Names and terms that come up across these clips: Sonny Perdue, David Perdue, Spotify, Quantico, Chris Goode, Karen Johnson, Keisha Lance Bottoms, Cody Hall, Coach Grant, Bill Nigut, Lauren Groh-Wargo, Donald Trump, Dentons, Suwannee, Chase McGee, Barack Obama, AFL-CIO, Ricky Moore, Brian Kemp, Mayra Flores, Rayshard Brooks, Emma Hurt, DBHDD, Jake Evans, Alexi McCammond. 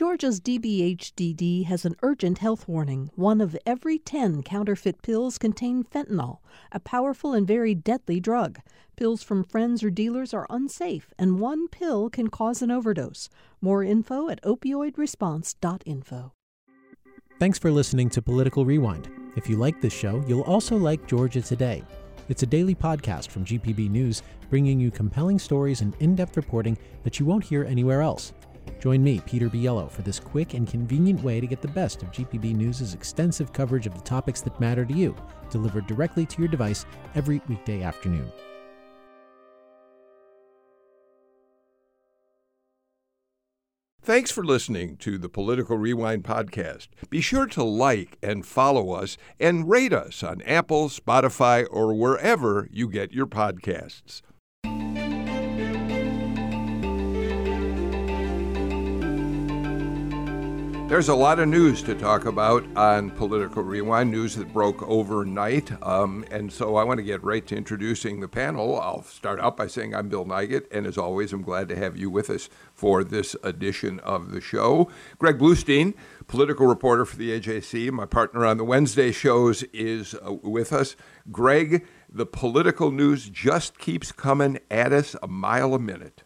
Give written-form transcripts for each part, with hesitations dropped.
Georgia's DBHDD has an urgent health warning. 1 of every 10 counterfeit pills contain fentanyl, a powerful and very deadly drug. Pills from friends or dealers are unsafe, and 1 pill can cause an overdose. More info at opioidresponse.info. Thanks for listening to Political Rewind. If you like this show, you'll also like Georgia Today. It's a daily podcast from GPB News, bringing you compelling stories and in-depth reporting that you won't hear anywhere else. Join me, Peter Biello, for this quick and convenient way to get the best of GPB News' extensive coverage of the topics that matter to you, delivered directly to your device every weekday afternoon. Thanks for listening to the Political Rewind podcast. Be sure to like and follow us and rate us on Apple, Spotify, or wherever you get your podcasts. There's a lot of news to talk about on Political Rewind, news that broke overnight, and so I want to get right to introducing the panel. I'll start out by saying I'm Bill Nigut, and as always, I'm glad to have you with us for this edition of the show. Greg Bluestein, political reporter for the AJC, my partner on the Wednesday shows, is with us. Greg, the political news just keeps coming at us a mile a minute.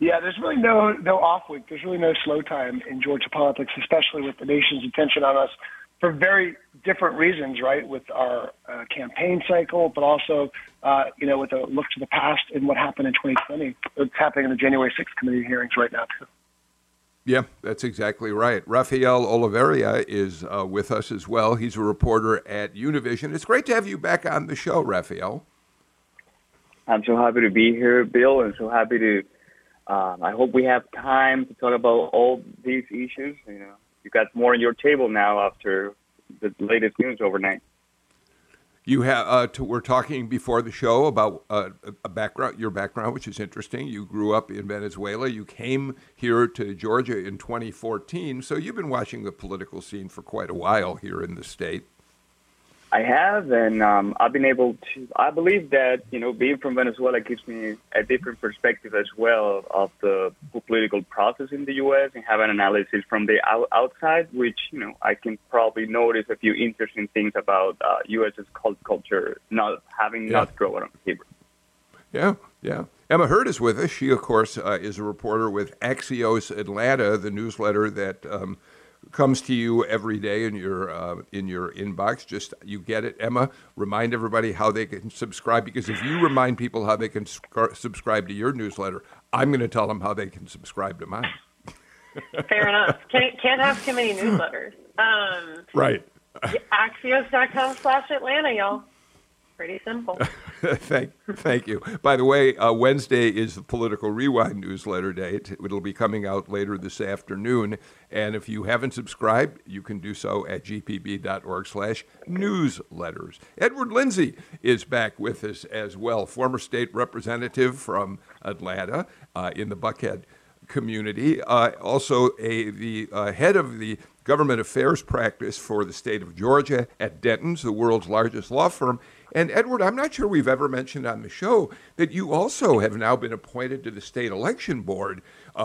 Yeah, there's really no off week. There's really no slow time in Georgia politics, especially with the nation's attention on us for very different reasons, right? With our campaign cycle, but also, with a look to the past and what happened in 2020. It's happening in the January 6th committee hearings right now, too. Yeah, that's exactly right. Rafael Oliveira is with us as well. He's a reporter at Univision. It's great to have you back on the show, Rafael. I'm so happy to be here, Bill, and so happy to I hope we have time to talk about all these issues. You know, you got more on your table now after the latest news overnight. You have. We're talking before the show about your background, which is interesting. You grew up in Venezuela. You came here to Georgia in 2014, so you've been watching the political scene for quite a while here in the state. I have, and I've been able to, I believe that, being from Venezuela gives me a different perspective as well of the political process in the U.S. and have an analysis from the outside, which, I can probably notice a few interesting things about U.S.'s culture, not grown up here. Yeah. Emma Hurt is with us. She, of course, is a reporter with Axios Atlanta, the newsletter that comes to you every day in your inbox. Just, you get it, Emma. Remind everybody how they can subscribe, because if you remind people how they can subscribe to your newsletter, I'm going to tell them how they can subscribe to mine. Fair enough. Can't have too many newsletters. Right. Axios.com/Atlanta, y'all. Pretty simple. Thank you. By the way, Wednesday is the Political Rewind newsletter day. It'll be coming out later this afternoon. And if you haven't subscribed, you can do so at gpb.org/newsletters. Edward Lindsay is back with us as well, former state representative from Atlanta in the Buckhead community, also the head of the government affairs practice for the state of Georgia at Dentons, the world's largest law firm. And Edward, I'm not sure we've ever mentioned on the show that you also have now been appointed to the state election board,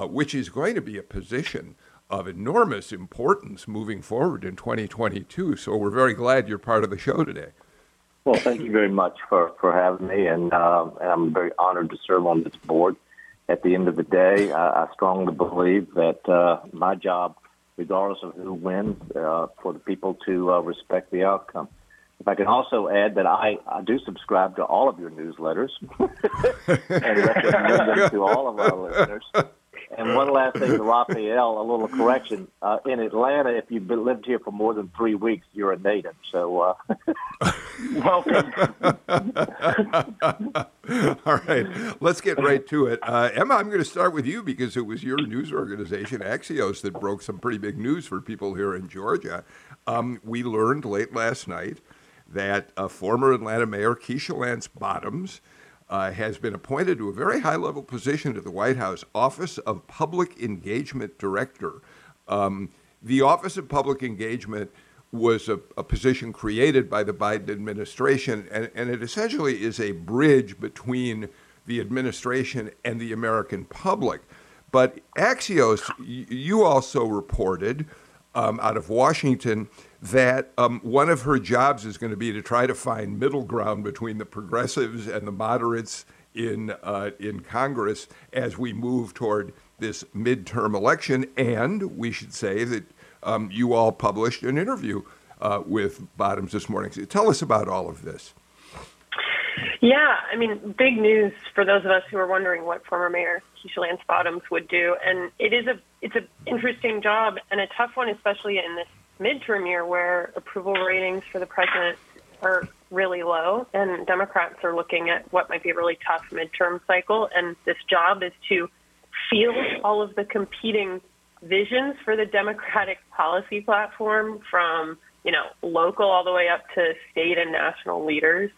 which is going to be a position of enormous importance moving forward in 2022. So we're very glad you're part of the show today. Well, thank you very much for having me, and I'm very honored to serve on this board. At the end of the day, I strongly believe that my job, regardless of who wins, for the people to respect the outcome. If I can also add that I do subscribe to all of your newsletters and recommend them to all of our listeners. And one last thing to Rafael, a little correction. In Atlanta, if you've lived here for more than 3 weeks, you're a native. So welcome. All right. Let's get right to it. Emma, I'm going to start with you because it was your news organization, Axios, that broke some pretty big news for people here in Georgia. We learned late last night that former Atlanta Mayor Keisha Lance Bottoms has been appointed to a very high-level position at the White House Office of Public Engagement Director. The Office of Public Engagement was a position created by the Biden administration, and it essentially is a bridge between the administration and the American public. But Axios, you also reported out of Washington that one of her jobs is going to be to try to find middle ground between the progressives and the moderates in Congress as we move toward this midterm election. And we should say that you all published an interview with Bottoms this morning. So tell us about all of this. Yeah, I mean, big news for those of us who are wondering what former Mayor Keisha Lance Bottoms would do. And it is it's an interesting job and a tough one, especially in this midterm year where approval ratings for the president are really low, and Democrats are looking at what might be a really tough midterm cycle. And this job is to field all of the competing visions for the Democratic policy platform from, you know, local all the way up to state and national leaders,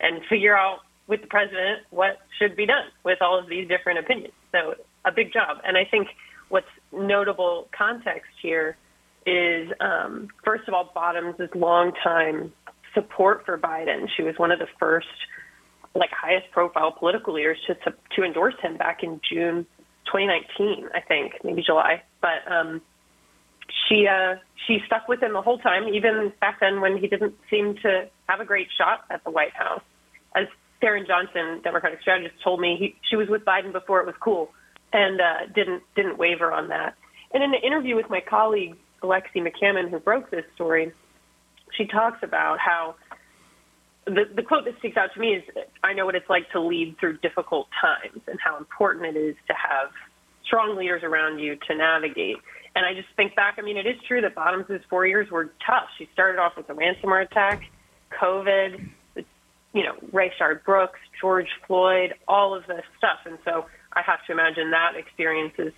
and figure out with the president what should be done with all of these different opinions. So a big job. And I think what's notable context here is, first of all, Bottoms' longtime support for Biden. She was one of the first, like, highest profile political leaders to endorse him back in June 2019, I think, maybe July. But she stuck with him the whole time, even back then when he didn't seem to have a great shot at the White House. As Karen Johnson, Democratic strategist, told me, she was with Biden before it was cool, and didn't waver on that. And in the interview with my colleague, Alexi McCammond, who broke this story, she talks about how the quote that sticks out to me is, "I know what it's like to lead through difficult times and how important it is to have strong leaders around you to navigate." And I just think back, I mean, it is true that Bottoms' 4 years were tough. She started off with a ransomware attack, COVID, you know, Rayshard Brooks, George Floyd, all of this stuff. And so I have to imagine that experience is,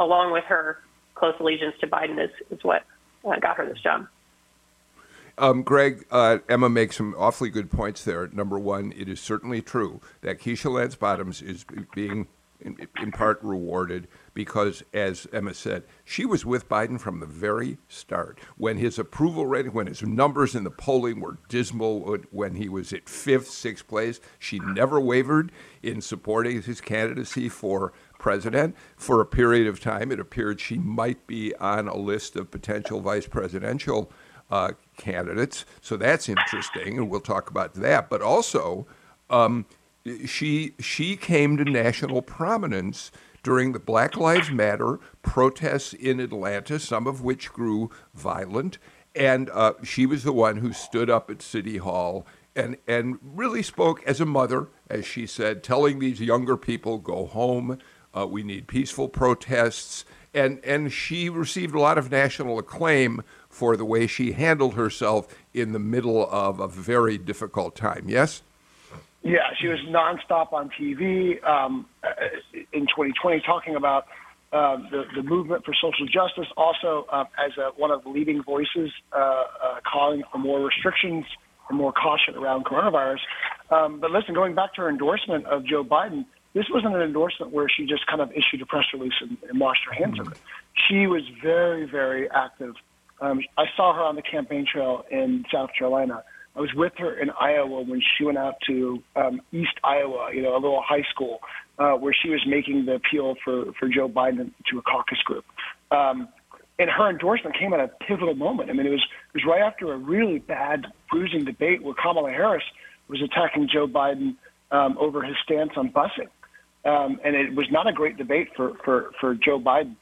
along with her close allegiance to Biden, is what got her this job. Greg, Emma makes some awfully good points there. Number one, it is certainly true that Keisha Lance Bottoms is being in part rewarded because, as Emma said, she was with Biden from the very start. When his approval rating, when his numbers in the polling were dismal, when he was at fifth, sixth place, she never wavered in supporting his candidacy for president. For a period of time, it appeared she might be on a list of potential vice presidential candidates. So that's interesting, and we'll talk about that. But also, she came to national prominence during the Black Lives Matter protests in Atlanta, some of which grew violent. And she was the one who stood up at City Hall and really spoke as a mother, as she said, telling these younger people, go home, we need peaceful protests. And she received a lot of national acclaim for the way she handled herself in the middle of a very difficult time. Yes? Yeah, she was nonstop on TV in 2020 talking about the movement for social justice, also as one of the leading voices calling for more restrictions and more caution around coronavirus. But listen, going back to her endorsement of Joe Biden, this wasn't an endorsement where she just kind of issued a press release and washed her hands of it. She was very, very active. I saw her on the campaign trail in South Carolina. I was with her in Iowa when she went out to East Iowa, you know, a little high school where she was making the appeal for Joe Biden to a caucus group. And her endorsement came at a pivotal moment. I mean, it was right after a really bad, bruising debate where Kamala Harris was attacking Joe Biden over his stance on busing. And it was not a great debate for Joe Biden.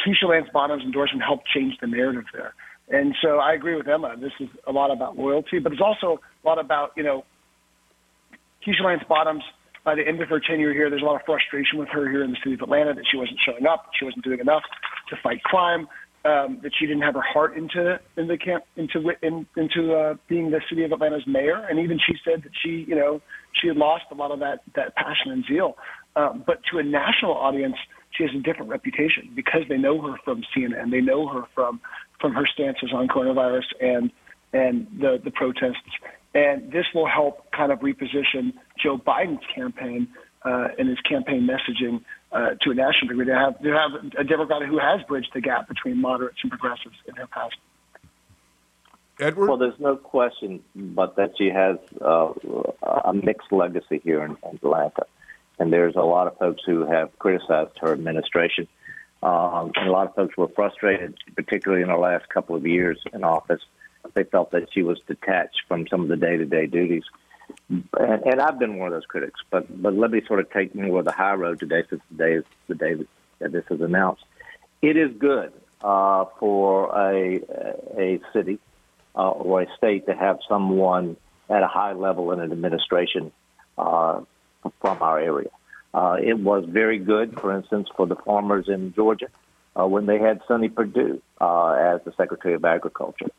Keisha Lance Bottoms' endorsement helped change the narrative there. And so I agree with Emma. This is a lot about loyalty, but it's also a lot about, you know, Keisha Lance Bottoms, by the end of her tenure here, there's a lot of frustration with her here in the city of Atlanta that she wasn't showing up, she wasn't doing enough to fight crime, that she didn't have her heart into being the city of Atlanta's mayor. And even she said that she had lost a lot of that passion and zeal. But to a national audience, she has a different reputation because they know her from CNN. They know her from her stances on coronavirus and the protests. And this will help kind of reposition Joe Biden's campaign and his campaign messaging to a national degree. To have a Democrat who has bridged the gap between moderates and progressives in her past. Edward? Well, there's no question but that she has a mixed legacy here in Atlanta. And there's a lot of folks who have criticized her administration. And a lot of folks were frustrated, particularly in her last couple of years in office. They felt that she was detached from some of the day-to-day duties. And I've been one of those critics, but let me sort of take more of the high road today, since today is the day that this is announced. It is good for a city or a state to have someone at a high level in an administration from our area. It was very good, for instance, for the farmers in Georgia when they had Sonny Perdue as the Secretary of Agriculture.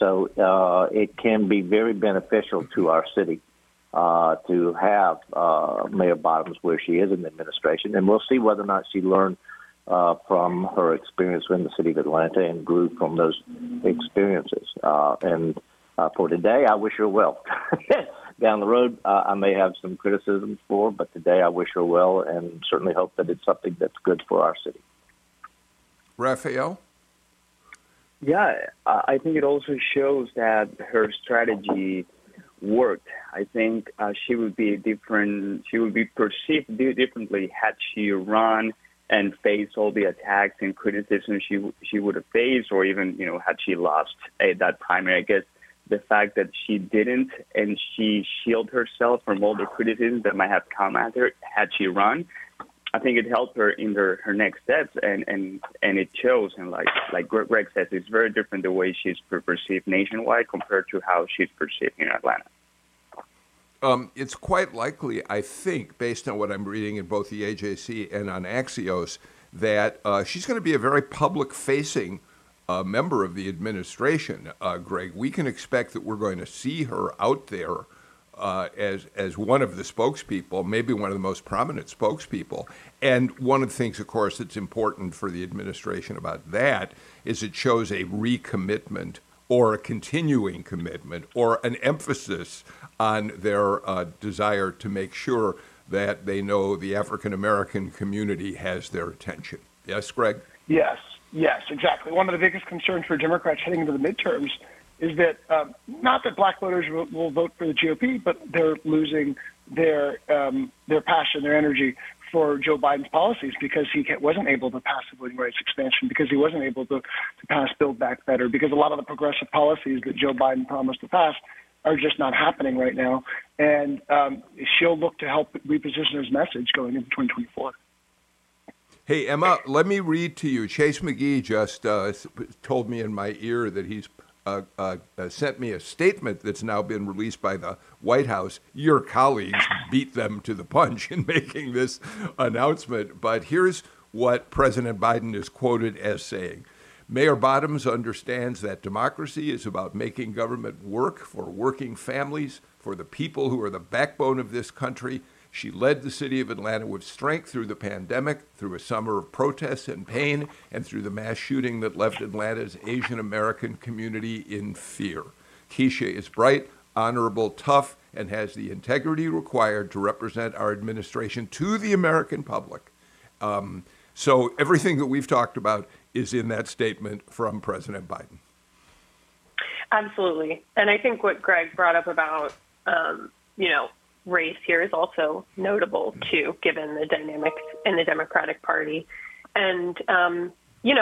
So it can be very beneficial to our city to have Mayor Bottoms where she is in the administration. And we'll see whether or not she learned from her experience in the city of Atlanta and grew from those experiences. And for today, I wish her well. Down the road, I may have some criticisms for, but today I wish her well and certainly hope that it's something that's good for our city. Rafael? Yeah, I think it also shows that her strategy worked. I think she would be perceived differently had she run and faced all the attacks and criticisms she would have faced, or even had she lost that primary. I guess the fact that she didn't and she shielded herself from all the criticisms that might have come at her had she run, I think it helped her in her next steps, and it shows. And like Greg says, it's very different the way she's perceived nationwide compared to how she's perceived in Atlanta. It's quite likely, I think, based on what I'm reading in both the AJC and on Axios, that she's going to be a very public-facing member of the administration. Greg, we can expect that we're going to see her out there as one of the spokespeople, maybe one of the most prominent spokespeople. And one of the things, of course, that's important for the administration about that is it shows a recommitment or a continuing commitment or an emphasis on their desire to make sure that they know the African-American community has their attention. Yes, Greg? Yes, exactly. One of the biggest concerns for Democrats heading into the midterms is that not that black voters will vote for the GOP, but they're losing their passion, their energy for Joe Biden's policies because he wasn't able to pass the voting rights expansion, because he wasn't able to pass Build Back Better, because a lot of the progressive policies that Joe Biden promised to pass are just not happening right now. And she'll look to help reposition his message going into 2024. Hey, Emma, let me read to you. Chase McGee just told me in my ear that he's sent me a statement that's now been released by the White House. Your colleagues beat them to the punch in making this announcement. But here's what President Biden is quoted as saying. Mayor Bottoms understands that democracy is about making government work for working families, for the people who are the backbone of this country. She led the city of Atlanta with strength through the pandemic, through a summer of protests and pain, and through the mass shooting that left Atlanta's Asian American community in fear. Keisha is bright, honorable, tough, and has the integrity required to represent our administration to the American public. So everything that we've talked about is in that statement from President Biden. Absolutely. And I think what Greg brought up about, race here is also notable, too, given the dynamics in the Democratic Party. And,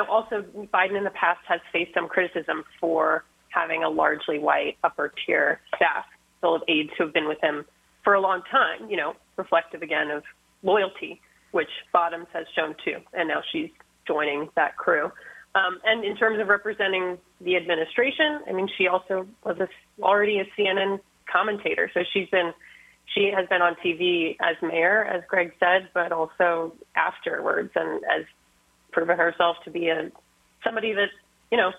also Biden in the past has faced some criticism for having a largely white upper tier staff full of aides who have been with him for a long time, reflective again of loyalty, which Bottoms has shown, too. And now she's joining that crew. And in terms of representing the administration, I mean, she also was already a CNN commentator. So she has been on TV as mayor, as Greg said, but also afterwards, and has proven herself to be somebody that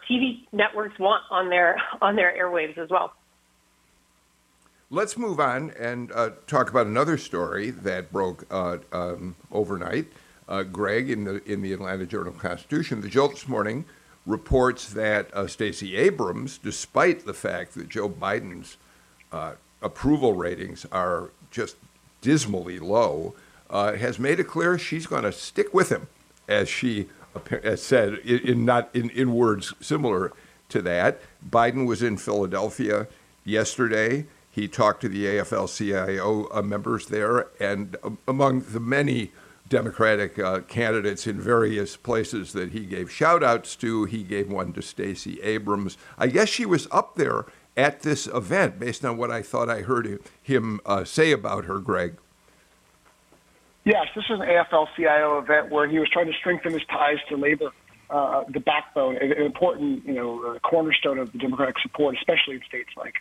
TV networks want on their airwaves as well. Let's move on and talk about another story that broke overnight. Greg, in the Atlanta Journal-Constitution, the Jolt this morning reports that Stacey Abrams, despite the fact that Joe Biden's approval ratings are just dismally low, has made it clear she's going to stick with him, as she said, in words similar to that. Biden was in Philadelphia yesterday, He talked to the AFL-CIO members there, and among the many Democratic candidates in various places that he gave shout-outs to, he gave one to Stacey Abrams. I guess she was up there at this event, based on what I thought I heard him say about her, Greg. Yes, this was an AFL-CIO event where he was trying to strengthen his ties to labor, the backbone, an important, cornerstone of the Democratic support, especially in states like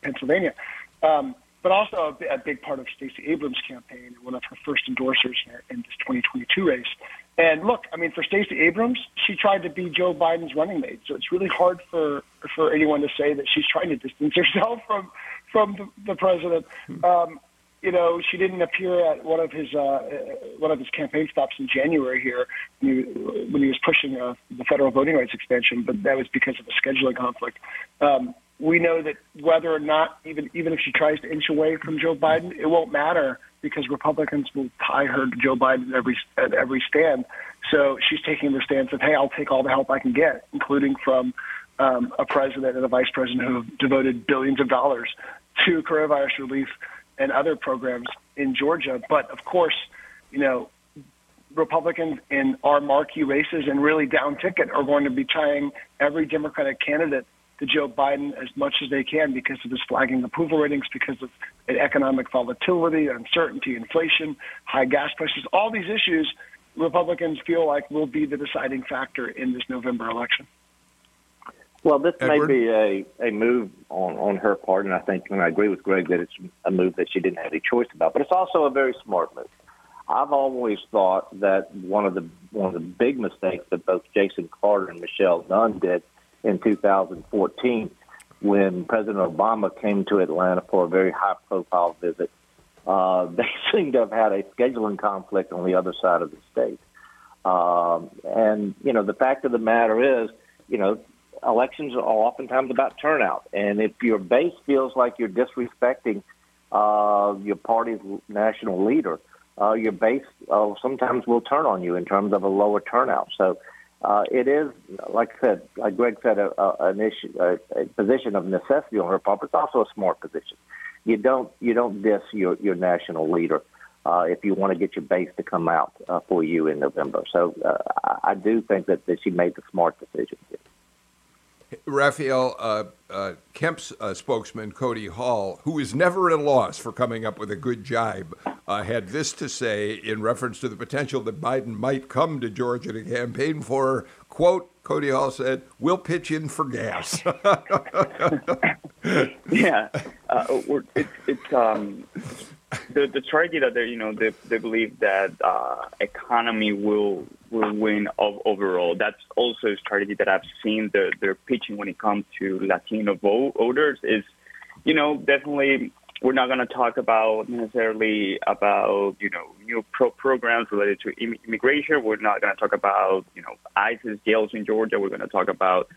Pennsylvania, but also a big part of Stacey Abrams' campaign and one of her first endorsers in this 2022 race. And look, I mean, for Stacey Abrams, she tried to be Joe Biden's running mate, so it's really hard for anyone to say that she's trying to distance herself from the president. She didn't appear at one of his campaign stops in January here when he was pushing the federal voting rights expansion, but that was because of a scheduling conflict. We know that whether or not, even if she tries to inch away from Joe Biden, it won't matter because Republicans will tie her to Joe Biden at every stand. So she's taking the stance of, hey, I'll take all the help I can get, including from a president and a vice president who have devoted billions of dollars to coronavirus relief and other programs in Georgia. But, of course, Republicans in our marquee races and really down ticket are going to be tying every Democratic candidate to Joe Biden as much as they can because of his flagging approval ratings, because of economic volatility, uncertainty, inflation, high gas prices, all these issues Republicans feel like will be the deciding factor in this November election. Well, this Edward? May be a move on her part, and I think, and I agree with Greg, that it's a move that she didn't have any choice about, but it's also a very smart move. I've always thought that one of the big mistakes that both Jason Carter and Michelle Nunn did in 2014, when President Obama came to Atlanta for a very high-profile visit, they seem to have had a scheduling conflict on the other side of the state. The fact of the matter is, elections are oftentimes about turnout. And if your base feels like you're disrespecting your party's national leader, your base sometimes will turn on you in terms of a lower turnout. So it is, like I said, like Greg said, a position of necessity on her part, but it's also a smart position. You don't diss your national leader if you want to get your base to come out for you in November. So I do think that she made the smart decision here. Rafael Kemp's spokesman, Cody Hall, who is never at a loss for coming up with a good jibe, had this to say in reference to the potential that Biden might come to Georgia to campaign for her. Quote, Cody Hall said, "We'll pitch in for gas." Yeah. The strategy that they believe that economy will win overall. That's also a strategy that I've seen they're pitching when it comes to Latino voters. Is definitely we're not going to talk about necessarily about new programs related to immigration. We're not going to talk about ISIS jails in Georgia. We're going to talk about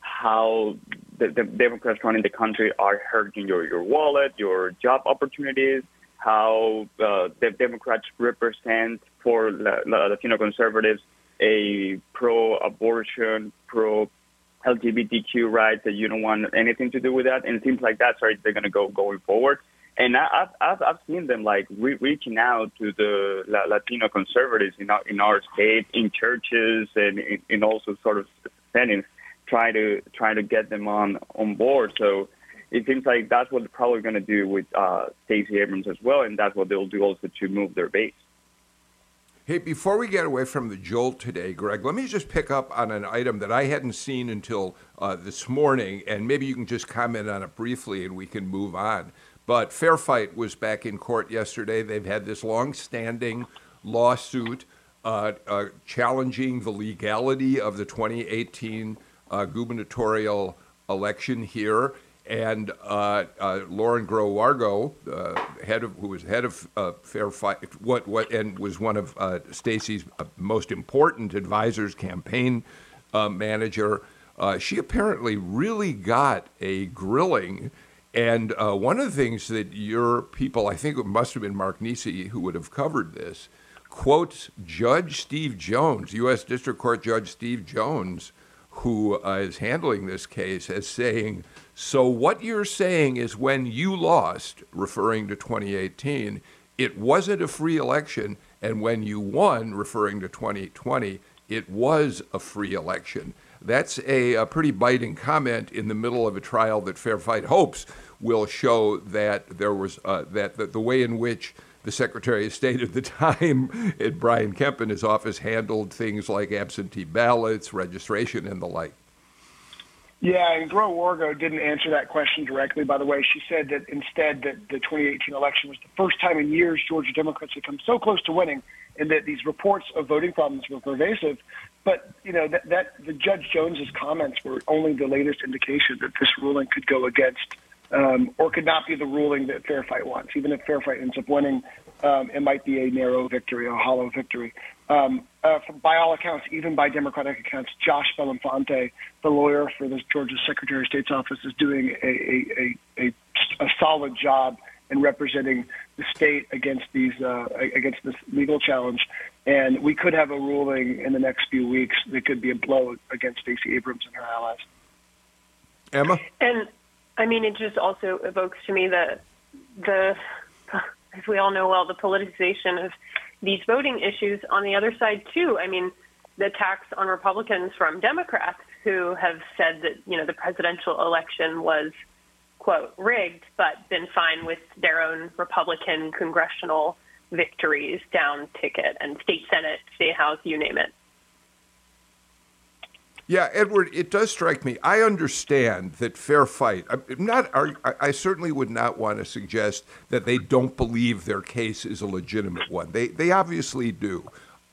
how the Democrats running the country are hurting your wallet, your job opportunities, how the Democrats represent for Latino conservatives a pro-abortion, pro-LGBTQ rights that you don't want anything to do with that. And things like that, sorry, they're going to go going forward. And I've seen them like reaching out to the Latino conservatives in our state, in churches, and in also sort of settings, try to get them on board. So it seems like that's what they're probably going to do with Stacey Abrams as well, and that's what they'll do also to move their base. Hey, before we get away from the jolt today, Greg, let me just pick up on an item that I hadn't seen until this morning, and maybe you can just comment on it briefly and we can move on. But Fair Fight was back in court yesterday. They've had this long-standing lawsuit challenging the legality of the 2018 gubernatorial election here. And Lauren Groh-Wargo, who was head of Fair Fight, and was one of Stacey's most important advisors, campaign manager. She apparently really got a grilling. And one of the things that your people, I think it must have been Mark Nisi, who would have covered this, quotes Judge Steve Jones, U.S. District Court Judge Steve Jones, who is handling this case, as saying, so what you're saying is when you lost, referring to 2018, it wasn't a free election, and when you won, referring to 2020, it was a free election. That's a pretty biting comment in the middle of a trial that Fair Fight hopes will show that there was that the way in which the Secretary of State at the time, Brian Kemp in his office, handled things like absentee ballots, registration, and the like. Yeah, and Groh-Wargo didn't answer that question directly, by the way. She said that instead that the 2018 election was the first time in years Georgia Democrats had come so close to winning, and that these reports of voting problems were pervasive. But, you know, the Judge Jones's comments were only the latest indication that this ruling could go against or could not be the ruling that Fair Fight wants. Even if Fair Fight ends up winning, it might be a narrow victory, a hollow victory. By all accounts, even by Democratic accounts, Josh Belinfante, the lawyer for the Georgia Secretary of State's office, is doing a solid job in representing the state against these against this legal challenge. And we could have a ruling in the next few weeks that could be a blow against Stacey Abrams and her allies. Emma? And I mean, it just also evokes to me that as we all know well, the politicization of these voting issues on the other side, too. I mean, the attacks on Republicans from Democrats who have said that, you know, the presidential election was, quote, rigged, but been fine with their own Republican congressional victories down ticket and state Senate, state House, you name it. Yeah, Edward, it does strike me. I understand that Fair Fight, I certainly would not want to suggest that they don't believe their case is a legitimate one. They obviously do.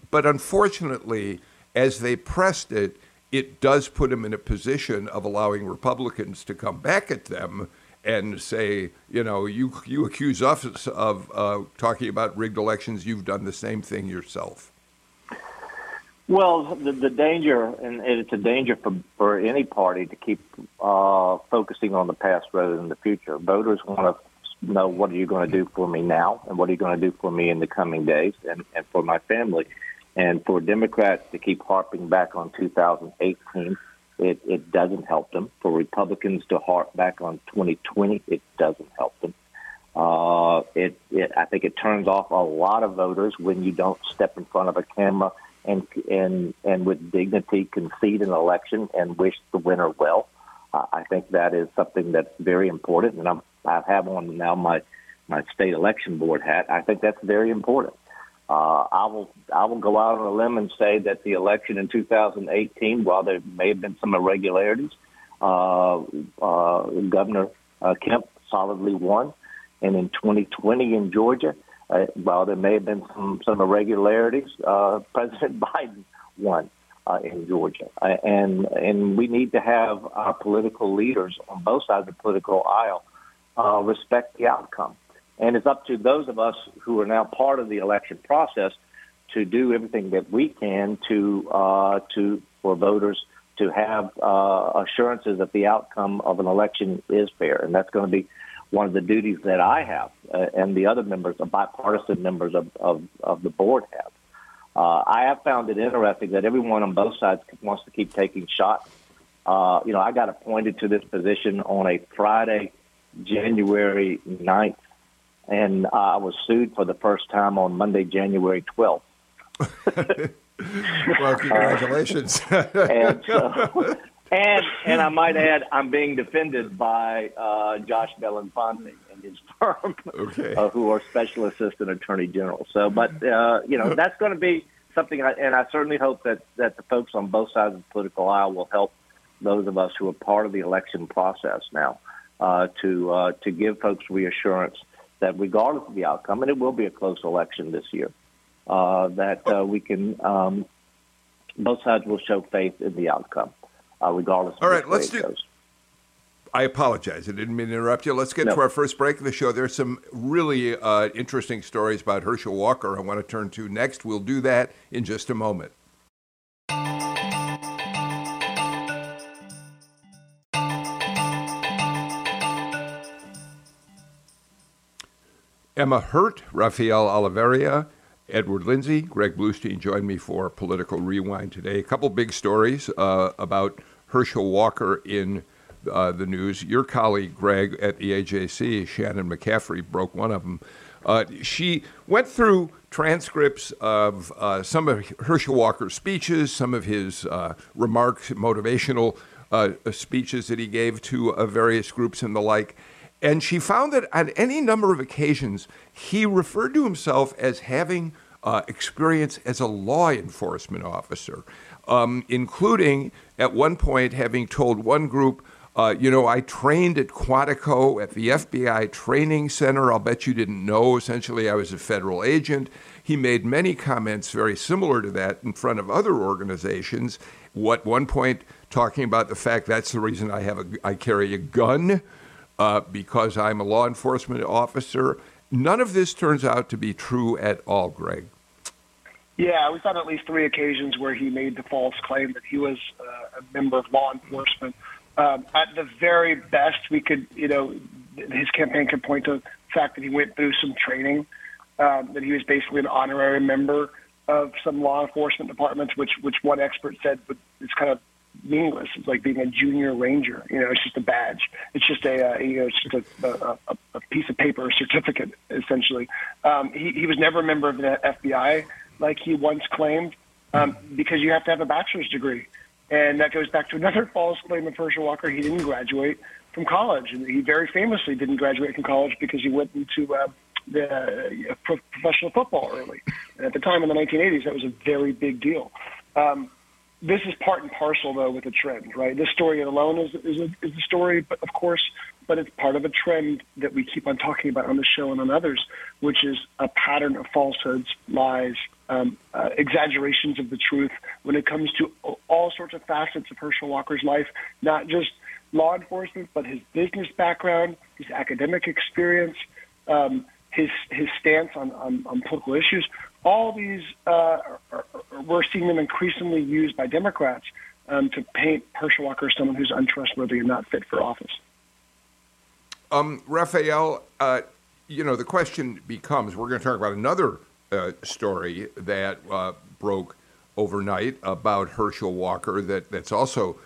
But unfortunately, as they pressed it, it does put them in a position of allowing Republicans to come back at them and say, you know, you accuse us of talking about rigged elections. You've done the same thing yourself. Well, the danger, and it's a danger for any party to keep focusing on the past rather than the future. Voters want to know, what are you going to do for me now, and what are you going to do for me in the coming days, and for my family. And for Democrats to keep harping back on 2018, it doesn't help them. For Republicans to harp back on 2020, it doesn't help them. I think it turns off a lot of voters when you don't step in front of a camera and with dignity concede an election and wish the winner well. I think that is something that's very important, and I have on now my state election board hat. I think that's very important. I will go out on a limb and say that the election in 2018, while there may have been some irregularities, Governor Kemp solidly won, and in 2020 in Georgia, while there may have been some irregularities, President Biden won in Georgia. And we need to have our political leaders on both sides of the political aisle respect the outcome. And it's up to those of us who are now part of the election process to do everything that we can for voters to have assurances that the outcome of an election is fair. And that's going to be one of the duties that I have and the other members, the bipartisan members of the board have. I have found it interesting that everyone on both sides wants to keep taking shots. You know, I got appointed to this position on a Friday, January 9th. And I was sued for the first time on Monday, January 12th. Well, congratulations. And I might add, I'm being defended by Josh Belinfante and his firm, okay, who are Special Assistant Attorney General. So, but, you know, that's going to be something, and I certainly hope that the folks on both sides of the political aisle will help those of us who are part of the election process now to give folks reassurance that regardless of the outcome, and it will be a close election this year, that we can, both sides will show faith in the outcome, regardless of which way it goes. I apologize. I didn't mean to interrupt you. Let's get to our first break of the show. There's some really interesting stories about Herschel Walker I want to turn to next. We'll do that in just a moment. Emma Hurt, Rafael Oliveira, Edward Lindsay, Greg Bluestein joined me for Political Rewind today. A couple big stories about Herschel Walker in the news. Your colleague, Greg, at the AJC, Shannon McCaffrey, broke one of them. She went through transcripts of some of Herschel Walker's speeches, some of his remarks, motivational speeches that he gave to various groups and the like. And she found that on any number of occasions, he referred to himself as having experience as a law enforcement officer, including at one point having told one group, you know, I trained at Quantico at the FBI training center. I'll bet you didn't know. Essentially, I was a federal agent. He made many comments very similar to that in front of other organizations. At one point, talking about the fact that's the reason I carry a gun, because I'm a law enforcement officer. None of this turns out to be true at all, Greg. Yeah, we found at least three occasions where he made the false claim that he was a member of law enforcement. At the very best, we could, you know, his campaign could point to the fact that he went through some training, that he was basically an honorary member of some law enforcement departments, which one expert said is kind of meaningless. It's like being a junior ranger. You know, it's just a badge. It's just a piece of paper, a certificate, essentially. He was never a member of the FBI, like he once claimed, because you have to have a bachelor's degree. And that goes back to another false claim of Herschel Walker. He didn't graduate from college. And he very famously didn't graduate from college because he went into professional football early. And at the time in the 1980s, that was a very big deal. This is part and parcel, though, with a trend, right? This story alone is a story, but of course, but it's part of a trend that we keep on talking about on the show and on others, which is a pattern of falsehoods, lies, exaggerations of the truth when it comes to all sorts of facets of Herschel Walker's life, not just law enforcement, but his business background, his academic experience, his stance on political issues. All these, we're seeing them increasingly used by Democrats to paint Herschel Walker as someone who's untrustworthy and not fit for office. Rafael, you know, the question becomes, we're going to talk about another story that broke overnight about Herschel Walker that's also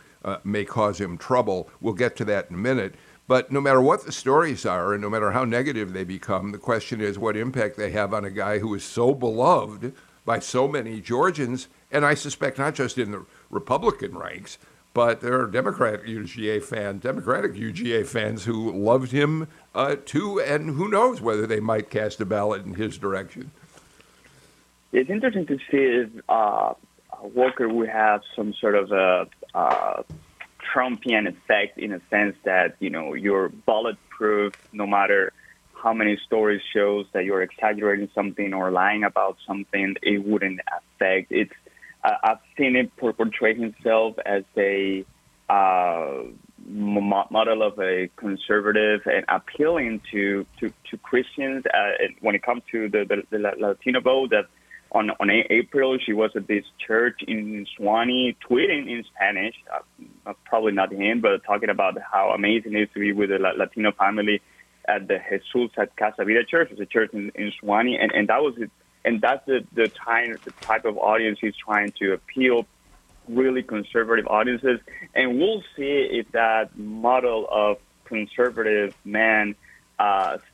may cause him trouble. We'll get to that in a minute. But no matter what the stories are and no matter how negative they become, the question is what impact they have on a guy who is so beloved by so many Georgians, and I suspect not just in the Republican ranks, but there are Democratic UGA fans who loved him too, and who knows whether they might cast a ballot in his direction. It's interesting to see if Walker would have some sort of a Trumpian effect in a sense that, you know, you're bulletproof no matter how many stories shows that you're exaggerating something or lying about something, it wouldn't affect. I've seen it portray himself as a model of a conservative and appealing to Christians when it comes to the Latino vote. That on April, she was at this church in Suwannee tweeting in Spanish, probably not him, but talking about how amazing it is to be with a Latino family at the Jesus at Casa Vida Church. It's a church in Suwannee, and that was it. And that's the type of audience he's trying to appeal, really conservative audiences. And we'll see if that model of conservative man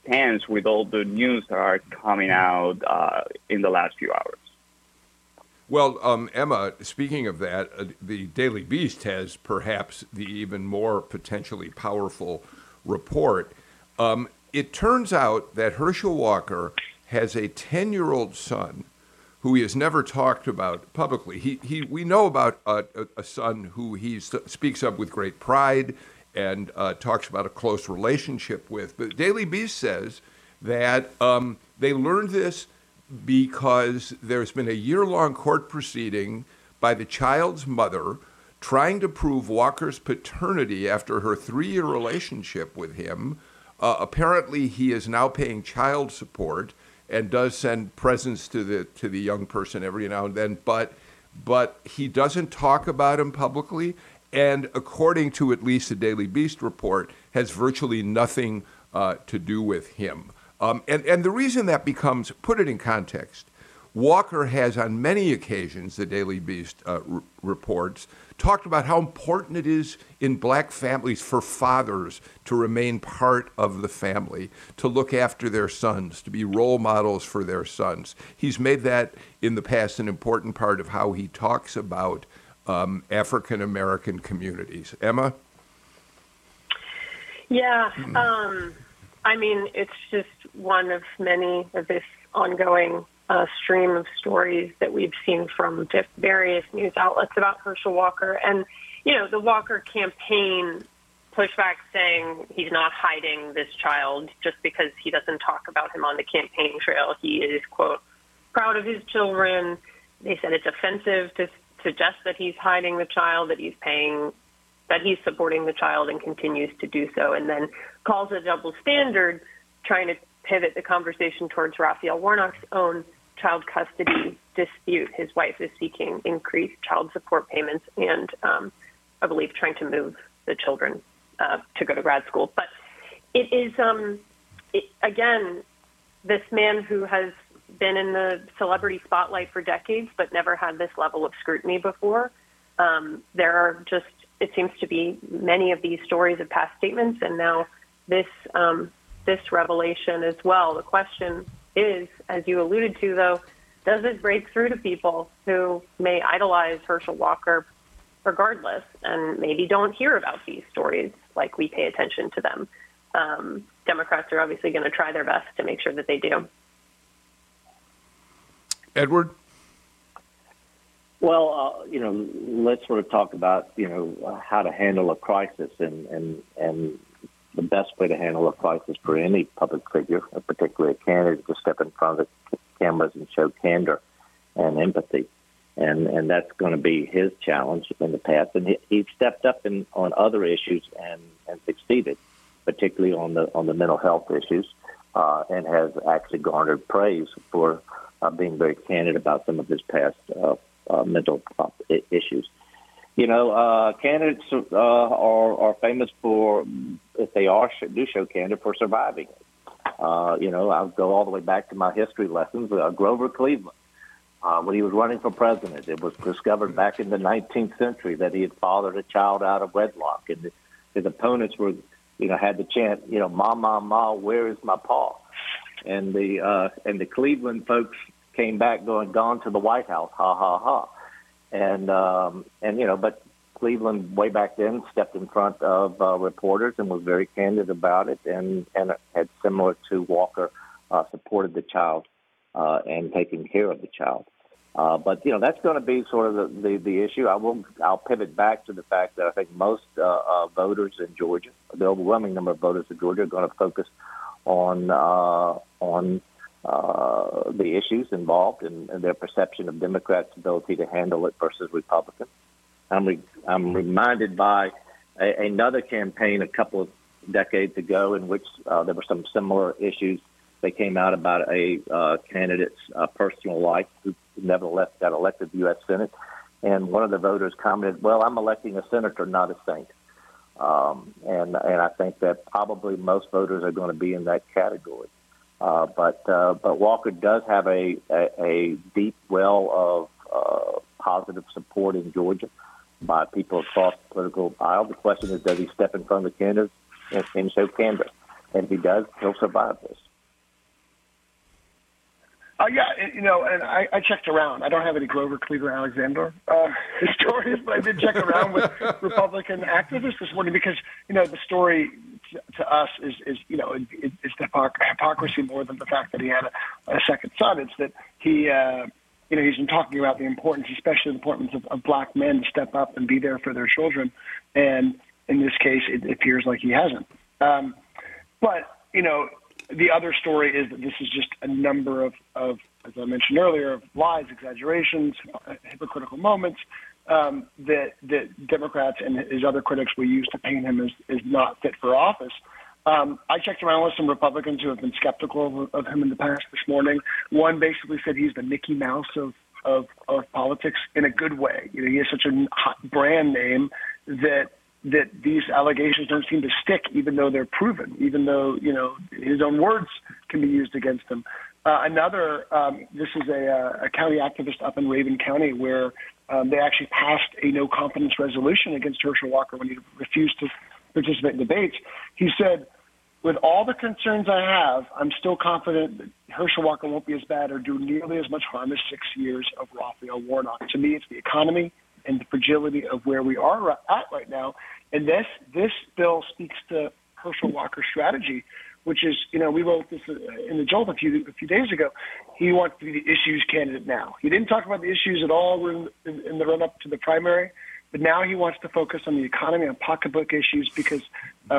stands with all the news that are coming out in the last few hours. Well, Emma, speaking of that, the Daily Beast has perhaps the even more potentially powerful report. It turns out that Herschel Walker has a 10-year-old son who he has never talked about publicly. We know about a son who he speaks of with great pride and talks about a close relationship with. But Daily Beast says that they learned this because there's been a year-long court proceeding by the child's mother trying to prove Walker's paternity after her 3-year relationship with him. Apparently, he is now paying child support and does send presents to the young person every now and then, but he doesn't talk about him publicly, and according to at least the Daily Beast report, has virtually nothing to do with him. And the reason that becomes, put it in context, Walker has, on many occasions, the Daily Beast reports, talked about how important it is in black families for fathers to remain part of the family, to look after their sons, to be role models for their sons. He's made that in the past an important part of how he talks about African-American communities. Emma? Yeah, I mean, it's just one of many of this ongoing stream of stories that we've seen from various news outlets about Herschel Walker. And, you know, the Walker campaign pushback saying he's not hiding this child just because he doesn't talk about him on the campaign trail. He is, quote, proud of his children. They said it's offensive to suggest that he's hiding the child, that he's paying, that he's supporting the child and continues to do so, and then calls a double standard, trying to pivot the conversation towards Rafael Warnock's own child custody dispute. His wife is seeking increased child support payments and, I believe, trying to move the children to go to grad school. But it is, again, this man who has been in the celebrity spotlight for decades but never had this level of scrutiny before. There are just, it seems to be many of these stories of past statements, and now this this revelation as well. The question is, as you alluded to, though, does this break through to people who may idolize Herschel Walker regardless and maybe don't hear about these stories like we pay attention to them? Democrats are obviously going to try their best to make sure that they do. Edward? Well, you know, let's sort of talk about, you know, how to handle a crisis, and the best way to handle a crisis for any public figure, particularly a candidate, to step in front of the cameras and show candor and empathy. And that's going to be his challenge in the past. And he stepped up on other issues and succeeded, particularly on the mental health issues, and has actually garnered praise for being very candid about some of his past mental issues. You know, candidates are famous for, if they do show candor, for surviving. You know, I'll go all the way back to my history lessons. Grover Cleveland, when he was running for president, it was discovered back in the 19th century that he had fathered a child out of wedlock, and his opponents were, you know, had the chant, you know, "Ma, ma, ma, where is my pa?" And the Cleveland folks came back going, "Gone to the White House, ha ha ha," and you know, but Cleveland way back then stepped in front of reporters and was very candid about it, and had, similar to Walker, supported the child and taking care of the child. But you know, that's going to be sort of the issue. I'll pivot back to the fact that I think most voters in Georgia, the overwhelming number of voters in Georgia, are going to focus on the issues involved and their perception of Democrats' ability to handle it versus Republicans. I'm reminded by another campaign a couple of decades ago in which there were some similar issues that came out about a candidate's personal life, who nevertheless got elected to the U.S. Senate. And one of the voters commented, "Well, I'm electing a senator, not a saint." And I think that probably most voters are going to be in that category. But Walker does have a deep well of positive support in Georgia by people across the political aisle. The question is, does he step in front of the candidates and show candor? And if he does, he'll survive this. I checked around. I don't have any Grover Cleveland Alexander stories, but I did check around with Republican activists this morning because, you know, the story to us is you know, it's the hypocrisy more than the fact that he had a second son. It's that he, you know, he's been talking about the importance, especially the importance of black men to step up and be there for their children. And in this case, it appears like he hasn't. But, you know, the other story is that this is just a number of, as I mentioned earlier, of lies, exaggerations, hypocritical moments that Democrats and his other critics will use to paint him as not fit for office. I checked around with some Republicans who have been skeptical of him in the past this morning. One basically said he's the Mickey Mouse of politics in a good way. You know, he has such a hot brand name that these allegations don't seem to stick, even though they're proven, even though, you know, his own words can be used against him. Another, this is a county activist up in Raven County where they actually passed a no-confidence resolution against Herschel Walker when he refused to participate in debates. He said, "With all the concerns I have, I'm still confident that Herschel Walker won't be as bad or do nearly as much harm as 6 years of Rafael Warnock." To me, it's the economy and the fragility of where we are at right now. And this bill speaks to Herschel Walker's strategy, which is, you know, we wrote this in the Jolt a few days ago. He wants to be the issues candidate now. He didn't talk about the issues at all in the run-up to the primary, but now he wants to focus on the economy, on pocketbook issues, because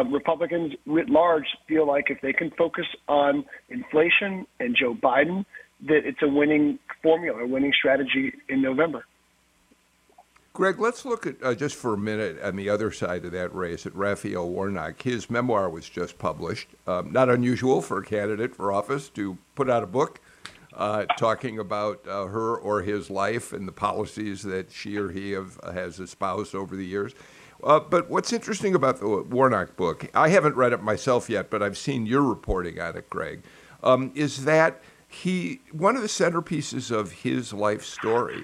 Republicans writ large feel like if they can focus on inflation and Joe Biden, that it's a winning formula, a winning strategy in November. Greg, let's look at, just for a minute, on the other side of that race, at Raphael Warnock. His memoir was just published. Not unusual for a candidate for office to put out a book talking about her or his life and the policies that she or he has espoused over the years. But what's interesting about the Warnock book, I haven't read it myself yet, but I've seen your reporting on it, Greg, is that one of the centerpieces of his life story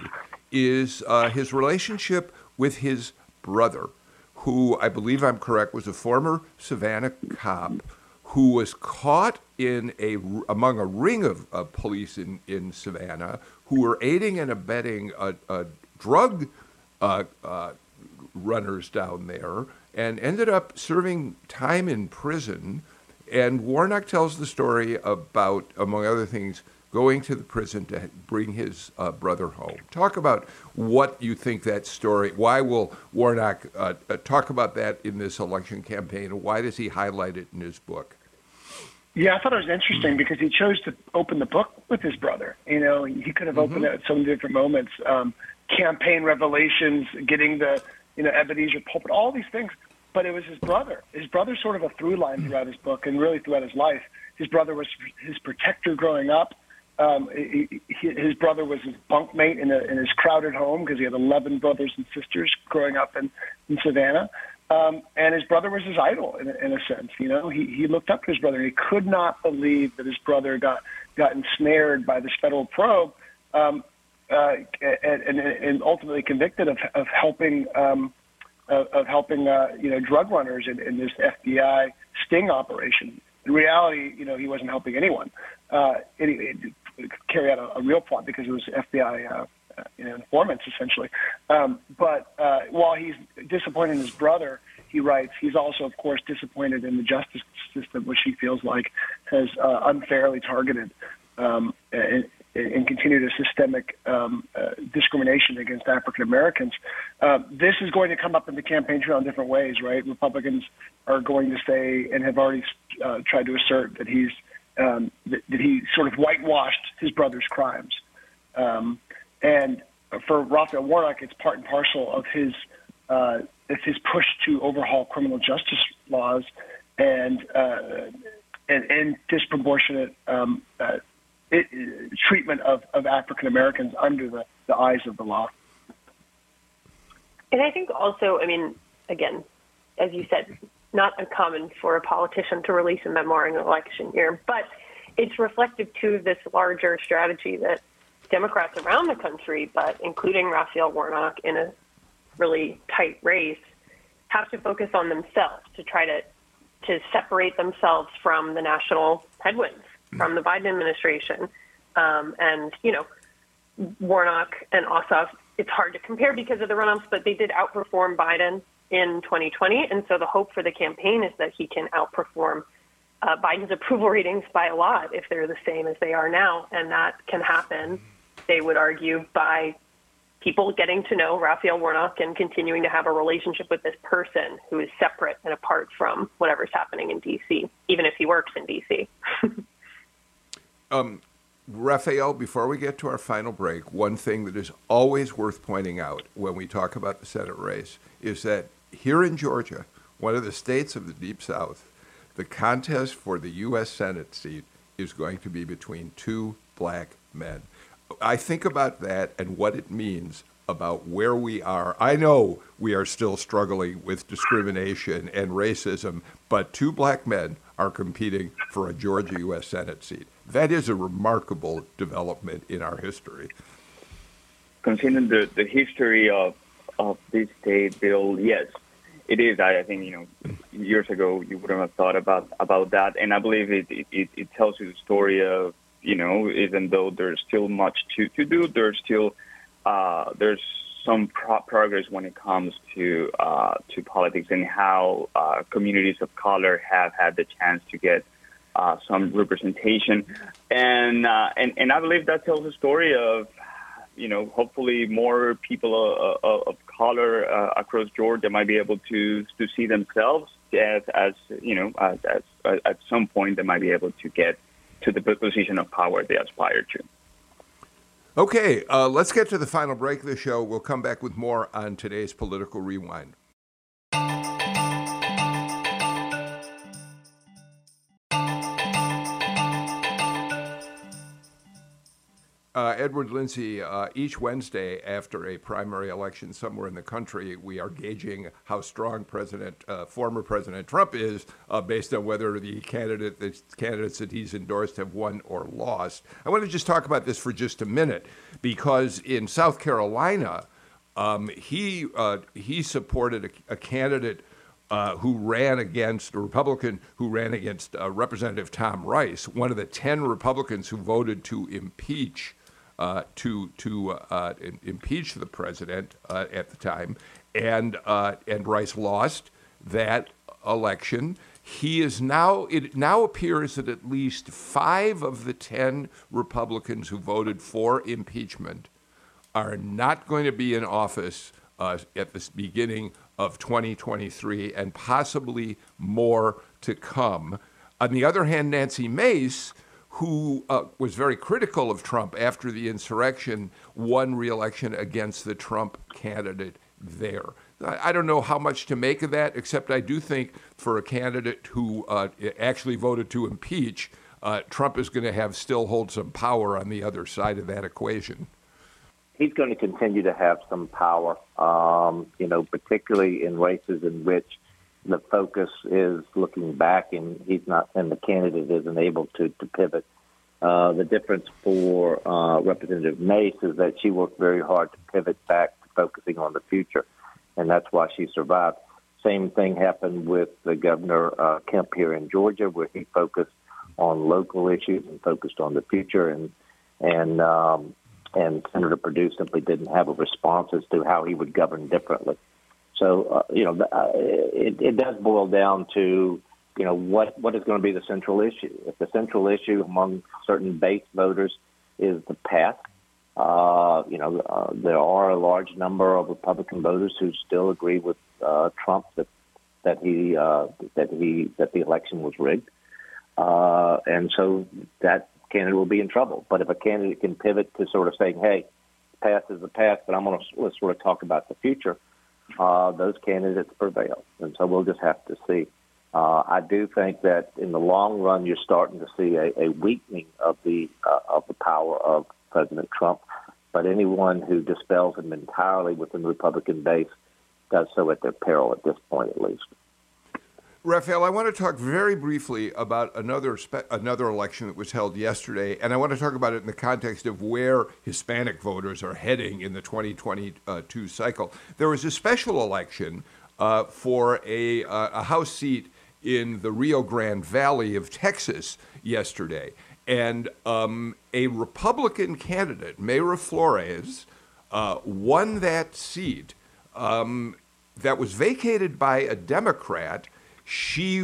is his relationship with his brother, who, I believe I'm correct, was a former Savannah cop who was caught among a ring of police in Savannah who were aiding and abetting drug runners down there and ended up serving time in prison. And Warnock tells the story about, among other things, going to the prison to bring his brother home. Talk about what you think that story, why will Warnock talk about that in this election campaign, and why does he highlight it in his book? Yeah, I thought it was interesting because he chose to open the book with his brother. You know, he could have opened it at so many different moments, campaign revelations, getting the, you know, Ebenezer pulpit, all these things. But it was his brother. His brother's sort of a through line throughout his book and really throughout his life. His brother was his protector growing up. His brother was his bunkmate in his crowded home because he had 11 brothers and sisters growing up in Savannah. And his brother was his idol in a sense. You know, he looked up to his brother. He could not believe that his brother got ensnared by this federal probe and ultimately convicted of helping you know, drug runners in this FBI sting operation. In reality, you know, he wasn't helping anyone carry out a real plot because it was FBI, you know, informants essentially. But while he's disappointed in his brother, he writes, he's also, of course, disappointed in the justice system, which he feels like has unfairly targeted and continued a systemic discrimination against African Americans. This is going to come up in the campaign trail in different ways, right? Republicans are going to say and have already tried to assert that that he sort of whitewashed his brother's crimes. And for Raphael Warnock, it's part and parcel of his push to overhaul criminal justice laws and disproportionate treatment of African Americans under the eyes of the law. And I think also, I mean, again, as you said, not uncommon for a politician to release a memoir in an election year, but it's reflective too of this larger strategy that Democrats around the country, but including Raphael Warnock in a really tight race, have to focus on themselves to try to separate themselves from the national headwinds from the Biden administration. And, you know, Warnock and Ossoff, it's hard to compare because of the runoffs, but they did outperform Biden in 2020. And so the hope for the campaign is that he can outperform Biden's approval ratings by a lot if they're the same as they are now. And that can happen, they would argue, by people getting to know Raphael Warnock and continuing to have a relationship with this person who is separate and apart from whatever's happening in D.C., even if he works in D.C. Rafael, before we get to our final break, one thing that is always worth pointing out when we talk about the Senate race is that here in Georgia, one of the states of the Deep South, the contest for the U.S. Senate seat is going to be between two black men. I think about that and what it means about where we are. I know we are still struggling with discrimination and racism, but two black men are competing for a Georgia U.S. Senate seat. That is a remarkable development in our history. Considering the history of this state, Bill, yes, it is. I think, years ago you wouldn't have thought about that. And I believe it tells you the story of, even though there's still much to do, there's still there's some progress when it comes to politics and how communities of color have had the chance to get some representation. And I believe that tells a story of, hopefully more people of color across Georgia might be able to see themselves as at some point they might be able to get to the position of power they aspire to. Okay, let's get to the final break of the show. We'll come back with more on today's Political Rewind. Edward Lindsay, each Wednesday after a primary election somewhere in the country, we are gauging how strong former President Trump is based on whether the candidates that he's endorsed have won or lost. I want to just talk about this for just a minute, because in South Carolina, he supported a candidate who ran against a Republican who ran against Representative Tom Rice, one of the 10 Republicans who voted to impeach. Impeach the president at the time, and Rice lost that election. He is now. It now appears that at least 5 of the 10 Republicans who voted for impeachment are not going to be in office at the beginning of 2023, and possibly more to come. On the other hand, Nancy Mace, who was very critical of Trump after the insurrection, won re-election against the Trump candidate there. I don't know how much to make of that, except I do think for a candidate who actually voted to impeach, Trump is going to still hold some power on the other side of that equation. He's going to continue to have some power, particularly in races in which the focus is looking back, and the candidate isn't able to pivot. The difference for Representative Mace is that she worked very hard to pivot back to focusing on the future, and that's why she survived. Same thing happened with the Governor Kemp here in Georgia, where he focused on local issues and focused on the future, and Senator Perdue simply didn't have a response as to how he would govern differently. So, it does boil down to, what is going to be the central issue. If the central issue among certain base voters is the path, there are a large number of Republican voters who still agree with Trump that the election was rigged. And so that candidate will be in trouble. But if a candidate can pivot to sort of saying, hey, the past is the past, but let's sort of talk about the future, those candidates prevail. And so we'll just have to see. I do think that in the long run, you're starting to see a weakening of the power of President Trump. But anyone who dispels him entirely within the Republican base does so at their peril at this point, at least. Rafael, I want to talk very briefly about another election that was held yesterday, and I want to talk about it in the context of where Hispanic voters are heading in the 2022 cycle. There was a special election for a House seat in the Rio Grande Valley of Texas yesterday, and a Republican candidate, Mayra Flores, won that seat that was vacated by a Democrat. She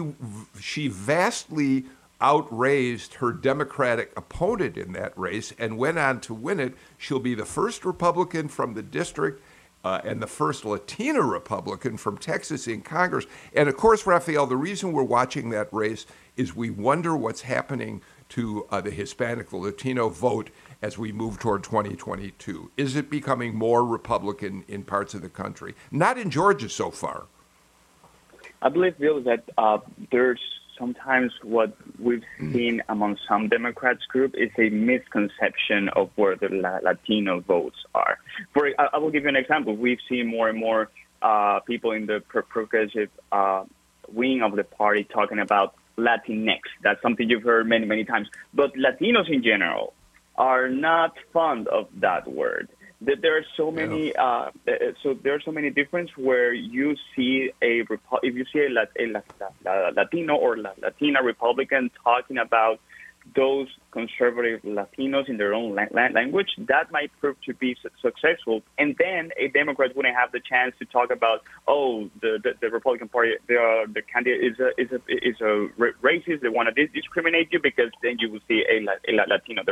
vastly outraised her Democratic opponent in that race and went on to win it. She'll be the first Republican from the district and the first Latina Republican from Texas in Congress. And, of course, Rafael, the reason we're watching that race is we wonder what's happening to the Hispanic, the Latino vote as we move toward 2022. Is it becoming more Republican in parts of the country? Not in Georgia so far. I believe, Bill, that there's sometimes what we've seen among some Democrats group is a misconception of where the Latino votes are. I will give you an example. We've seen more and more people in the progressive wing of the party talking about Latinx. That's something you've heard many, many times. But Latinos in general are not fond of that word. There are so many. So there are so many differences where you see if you see a Latino or Latina Republican talking about those conservative Latinos in their own language, that might prove to be successful. And then a Democrat wouldn't have the chance to talk about, oh, the Republican Party, the candidate is a racist. They want to discriminate you, because then you will see a Latino.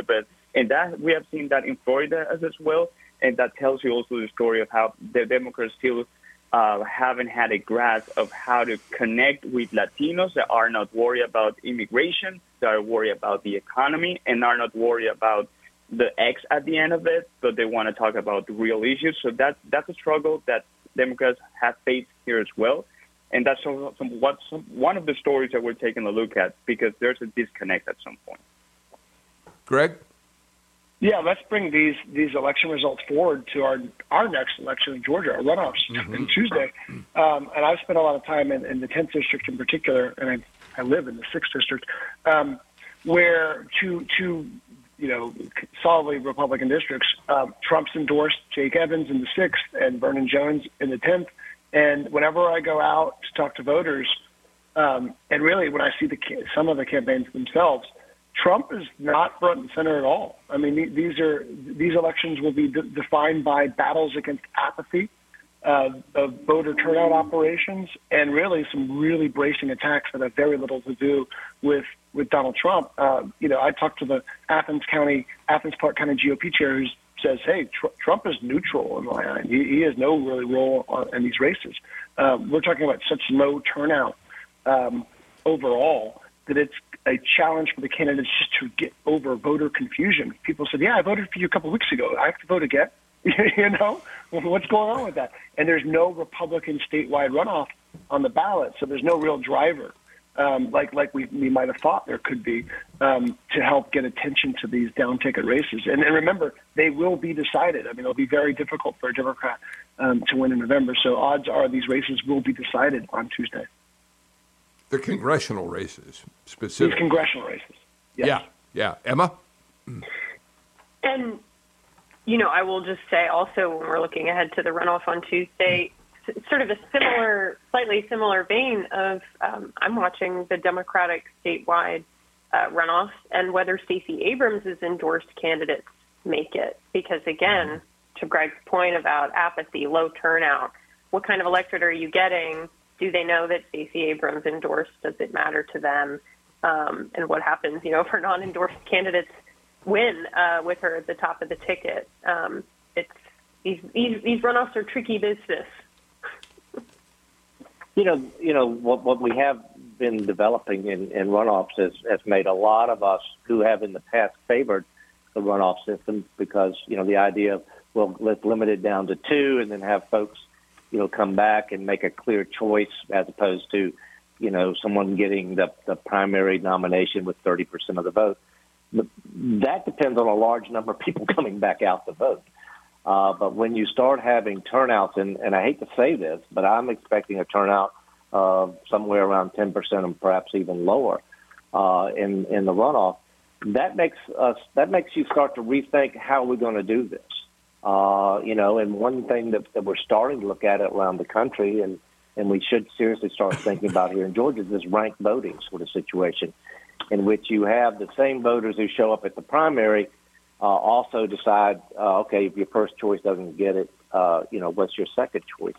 And that we have seen that in Florida as well. And that tells you also the story of how the Democrats still haven't had a grasp of how to connect with Latinos that are not worried about immigration, that are worried about the economy, and are not worried about the X at the end of it, but they want to talk about real issues. So that's a struggle that Democrats have faced here as well. And that's one of the stories that we're taking a look at, because there's a disconnect at some point. Greg? Yeah, let's bring these election results forward to our next election in Georgia, our runoffs on Tuesday. And I've spent a lot of time in the 10th district in particular, and I live in the 6th district, where two solidly Republican districts, Trump's endorsed Jake Evans in the 6th and Vernon Jones in the 10th. And whenever I go out to talk to voters, and really when I see some of the campaigns themselves, Trump is not front and center at all. I mean, these elections will be defined by battles against apathy, of voter turnout operations, and really some really bracing attacks that have very little to do with Donald Trump. I talked to the Athens Park County GOP chair, who says, "Hey, Trump is neutral in my eye. He has no really role in these races." We're talking about such low turnout overall that it's a challenge for the candidates just to get over voter confusion. People said, "Yeah, I voted for you a couple of weeks ago. I have to vote again." What's going on with that? And there's no Republican statewide runoff on the ballot, so there's no real driver like we might have thought there could be to help get attention to these down-ticket races. And remember, they will be decided. I mean, it'll be very difficult for a Democrat to win in November, so odds are these races will be decided on Tuesday. The congressional races, specifically. These congressional races, yes. Yeah. Emma? And, I will just say also, when we're looking ahead to the runoff on Tuesday, sort of a slightly similar vein of I'm watching the Democratic statewide runoffs and whether Stacey Abrams' endorsed candidates make it. Because, again, to Greg's point about apathy, low turnout, what kind of electorate are you getting? Do they know that Stacey Abrams endorsed? Does it matter to them? And what happens, if her non-endorsed candidates win with her at the top of the ticket? It's these runoffs are tricky business. What we have been developing in runoffs has made a lot of us who have in the past favored the runoff system because the idea of, well, let's limit it down to two and then have folks come back and make a clear choice, as opposed to, someone getting the primary nomination with 30% of the vote. But that depends on a large number of people coming back out to vote. But when you start having turnouts, and I hate to say this, but I'm expecting a turnout of somewhere around 10% and perhaps even lower in the runoff, that makes you start to rethink how we're going to do this. And one thing that we're starting to look at around the country, and we should seriously start thinking about here in Georgia, is this ranked voting sort of situation, in which you have the same voters who show up at the primary also decide, okay, if your first choice doesn't get it, what's your second choice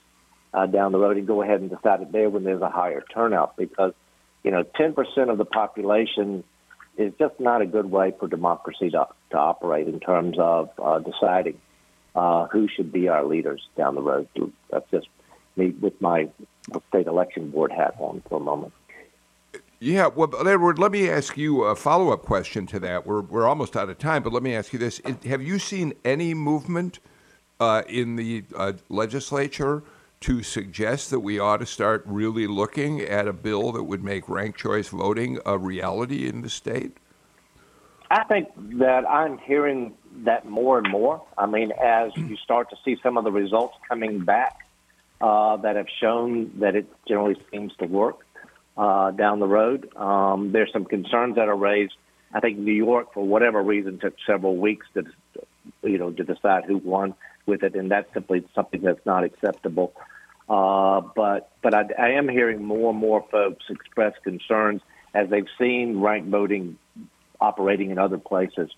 down the road, and go ahead and decide it there when there's a higher turnout, because 10% of the population is just not a good way for democracy to operate in terms of deciding who should be our leaders down the road. That's just me with my state election board hat on for a moment. Yeah, well, Edward, let me ask you a follow-up question to that. We're almost out of time, but let me ask you this. Have you seen any movement in the legislature to suggest that we ought to start really looking at a bill that would make ranked choice voting a reality in the state? I think that I'm hearing that more and more. I mean, as you start to see some of the results coming back that have shown that it generally seems to work, down the road. There's some concerns that are raised. I think New York, for whatever reason, took several weeks to, to decide who won with it, and that's simply something that's not acceptable. But I am hearing more and more folks express concerns as they've seen ranked voting operating in other places,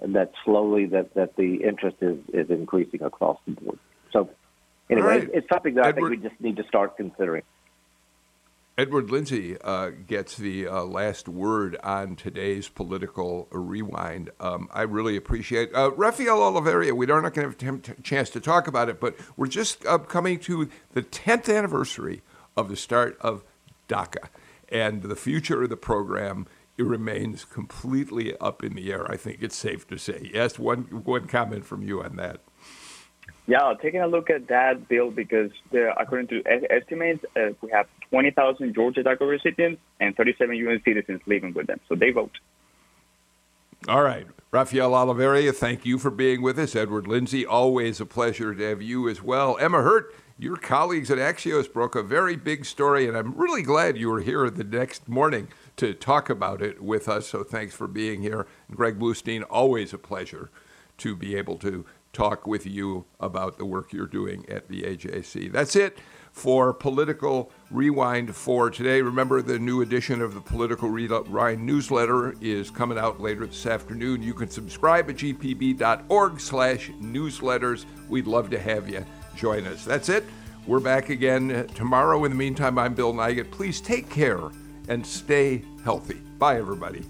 that slowly that the interest is increasing across the board. So anyway, it's something that I think we just need to start considering. Edward Lindsay gets the last word on today's Political Rewind. I really appreciate Rafael Oliveira. We are not going to have a chance to talk about it, but we're just coming to the 10th anniversary of the start of DACA, and the future of the program, it remains completely up in the air. I think it's safe to say. Yes, one comment from you on that. Yeah, taking a look at that, Bill, because according to estimates, we have 20,000 Georgia DACA recipients and 37 U.S. citizens living with them. So they vote. All right. Rafael Oliveira, thank you for being with us. Edward Lindsay, always a pleasure to have you as well. Emma Hurt, your colleagues at Axios broke a very big story, and I'm really glad you were here the next morning to talk about it with us. So thanks for being here. And Greg Bluestein, always a pleasure to be able to talk with you about the work you're doing at the AJC. That's it for Political Rewind for today. Remember, the new edition of the Political Rewind newsletter is coming out later this afternoon. You can subscribe at gpb.org/newsletters. We'd love to have you join us. That's it. We're back again tomorrow. In the meantime, I'm Bill Nigut. Please take care and stay healthy. Bye, everybody.